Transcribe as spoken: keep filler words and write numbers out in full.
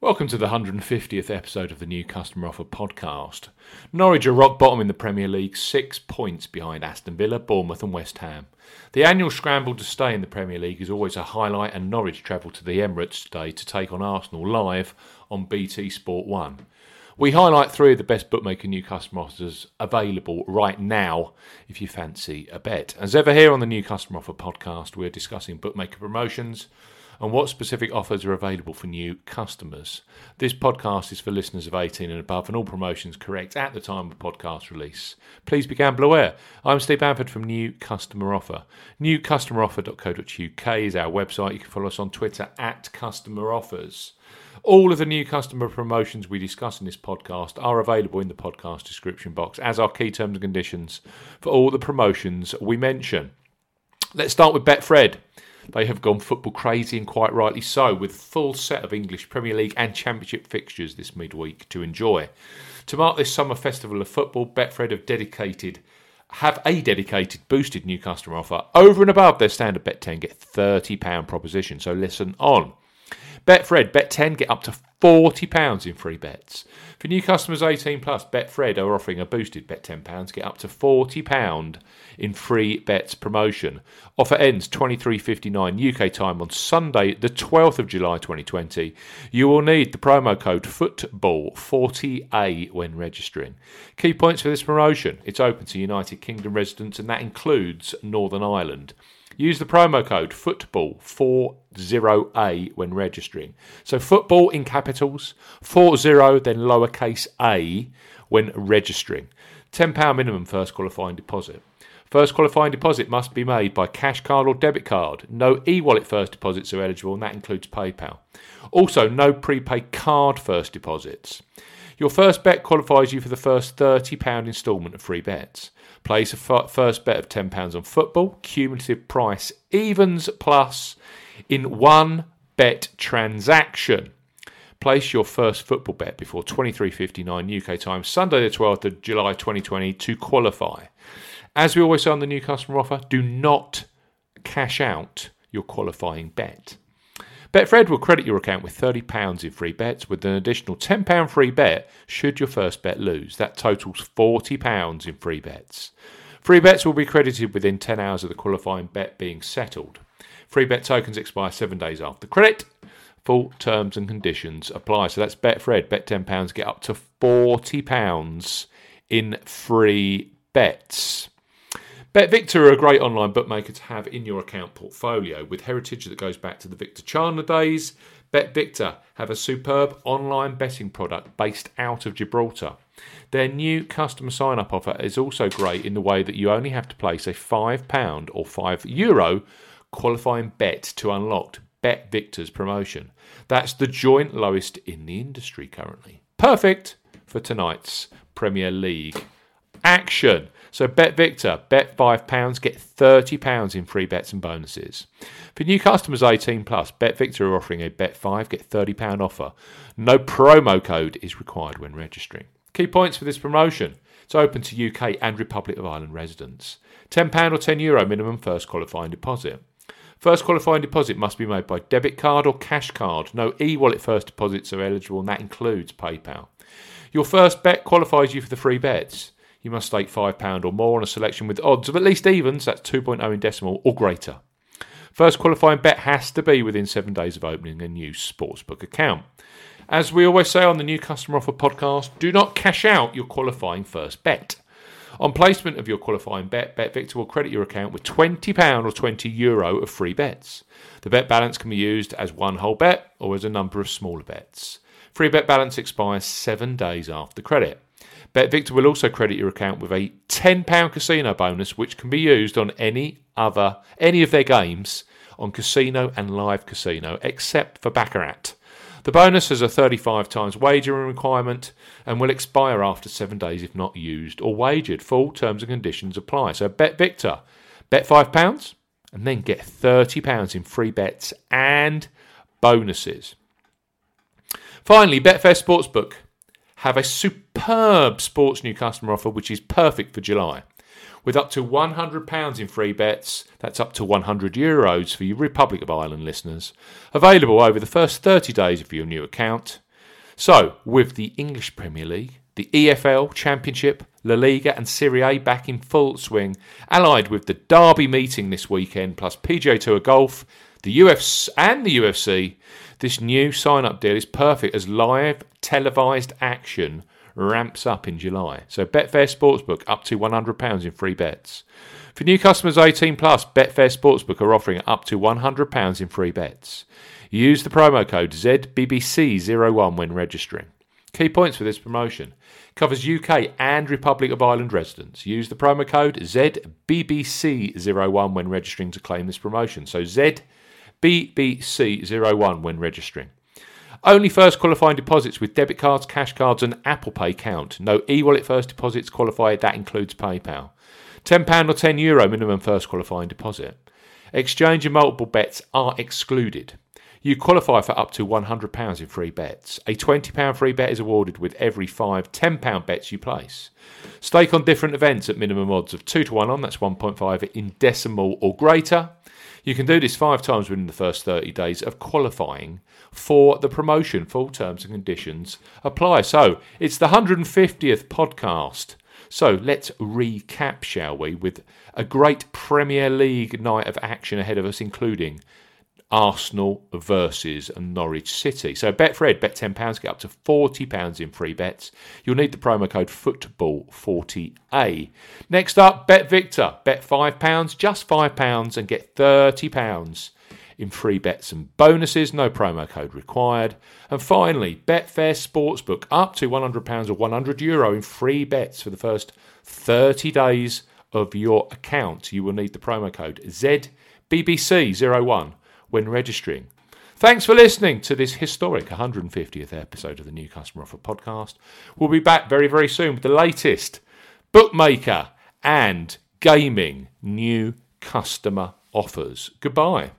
Welcome to the one hundred fiftieth episode of the New Customer Offer podcast. Norwich are rock bottom in the Premier League, six points behind Aston Villa, Bournemouth and West Ham. The annual scramble to stay in the Premier League is always a highlight, and Norwich travel to the Emirates today to take on Arsenal live on B T Sport one. We highlight three of the best bookmaker new customer offers available right now if you fancy a bet. As ever here on the New Customer Offer podcast, we're discussing bookmaker promotions and what specific offers are available for new customers. This podcast is for listeners of eighteen and above, and all promotions correct at the time of podcast release. Please be gamble aware. I'm Steve Bamford from New Customer Offer. New Customer Offer dot co dot U K is our website. You can follow us on Twitter at Customer Offers. All of the new customer promotions we discuss in this podcast are available in the podcast description box, as are key terms and conditions for all the promotions we mention. Let's start with Betfred. They have gone football crazy, and quite rightly so, with a full set of English Premier League and Championship fixtures this midweek to enjoy. To mark this summer festival of football, Betfred have dedicated, have a dedicated boosted new customer offer over and above their standard bet ten, get thirty pounds proposition, so listen on. Betfred, bet ten, get up to forty pounds in free bets. For new customers eighteen plus, Betfred are offering a boosted bet ten pounds, get up to forty pounds in free bets promotion. Offer ends twenty-three fifty-nine U K time on Sunday, the twelfth of July twenty twenty. You will need the promo code football forty A when registering. Key points for this promotion: it's open to United Kingdom residents, and that includes Northern Ireland. Use the promo code football forty A when registering. So football in capitals, forty, then lowercase a when registering. ten pounds minimum first qualifying deposit. First qualifying deposit must be made by cash card or debit card. No e-wallet first deposits are eligible, and that includes PayPal. Also, no prepaid card first deposits. Your first bet qualifies you for the first thirty pounds instalment of free bets. Place a f- first bet of ten pounds on football, cumulative price evens plus in one bet transaction. Place your first football bet before twenty-three fifty-nine U K time, Sunday the twelfth of July twenty twenty, to qualify. As we always say on the new customer offer, do not cash out your qualifying bet. Betfred will credit your account with thirty pounds in free bets, with an additional ten pounds free bet should your first bet lose. That totals forty pounds in free bets. Free bets will be credited within ten hours of the qualifying bet being settled. Free bet tokens expire seven days after credit. Full terms and conditions apply. So that's Betfred. Bet ten pounds, get up to forty pounds in free bets. BetVictor are a great online bookmaker to have in your account portfolio. With heritage that goes back to the Victor Chandler days, BetVictor have a superb online betting product based out of Gibraltar. Their new customer sign-up offer is also great in the way that you only have to place a five pounds or five euro qualifying bet to unlock BetVictor's promotion. That's the joint lowest in the industry currently. Perfect for tonight's Premier League action. So BetVictor, bet five pounds, get thirty pounds in free bets and bonuses. For new customers eighteen plus, BetVictor are offering a bet five, get thirty pounds offer. No promo code is required when registering. Key points for this promotion: it's open to U K and Republic of Ireland residents. ten pounds or ten euro minimum first qualifying deposit. First qualifying deposit must be made by debit card or cash card. No e-wallet first deposits are eligible, and that includes PayPal. Your first bet qualifies you for the free bets. You must stake five pounds or more on a selection with odds of at least evens, that's two point oh in decimal, or greater. First qualifying bet has to be within seven days of opening a new sportsbook account. As we always say on the New Customer Offer podcast, do not cash out your qualifying first bet. On placement of your qualifying bet, BetVictor will credit your account with twenty pounds or twenty euro of free bets. The bet balance can be used as one whole bet or as a number of smaller bets. Free bet balance expires seven days after credit. BetVictor will also credit your account with a ten pounds casino bonus, which can be used on any other any of their games on casino and live casino, except for Baccarat. The bonus has a thirty-five times wagering requirement and will expire after seven days if not used or wagered. Full terms and conditions apply. So BetVictor, bet five pounds and then get thirty pounds in free bets and bonuses. Finally, Betfair Sportsbook have a superb sports new customer offer which is perfect for July. With up to one hundred pounds in free bets, that's up to one hundred euros for you Republic of Ireland listeners, available over the first thirty days of your new account, So, with the English Premier League, the E F L, Championship, La Liga and Serie A back in full swing, allied with the Derby meeting this weekend, plus P G A Tour golf, the U F C and the U F C, this new sign-up deal is perfect as live televised action ramps up in July. So Betfair Sportsbook, up to one hundred pounds in free bets. For new customers eighteen plus, Betfair Sportsbook are offering up to one hundred pounds in free bets. Use the promo code Z B B C zero one when registering. Key points for this promotion. Covers U K and Republic of Ireland residents. Use the promo code Z B B C zero one when registering to claim this promotion. So Z B B C zero one when registering. Only first qualifying deposits with debit cards, cash cards and Apple Pay count. No e-wallet first deposits qualify. That includes PayPal. ten pounds or ten euro minimum first qualifying deposit. Exchange and multiple bets are excluded. You qualify for up to one hundred pounds in free bets. A twenty pounds free bet is awarded with every five ten pounds bets you place. Stake on different events at minimum odds of two to one on, that's one point five in decimal or greater. You can do this five times within the first thirty days of qualifying for the promotion. Full terms and conditions apply. So, it's the one hundred fiftieth podcast. So, let's recap, shall we, with a great Premier League night of action ahead of us, including Arsenal versus Norwich City. So Betfred, bet ten pounds, get up to forty pounds in free bets. You'll need the promo code football forty A. Next up, BetVictor. Bet five pounds, just five pounds, and get thirty pounds in free bets and bonuses. No promo code required. And finally, Betfair Sportsbook, up to one hundred pounds or one hundred euro in free bets for the first thirty days of your account. You will need the promo code Z B B C zero one. When registering. Thanks for listening to this historic one hundred fiftieth episode of the New Customer Offer podcast. We'll be back very, very soon with the latest bookmaker and gaming new customer offers. Goodbye.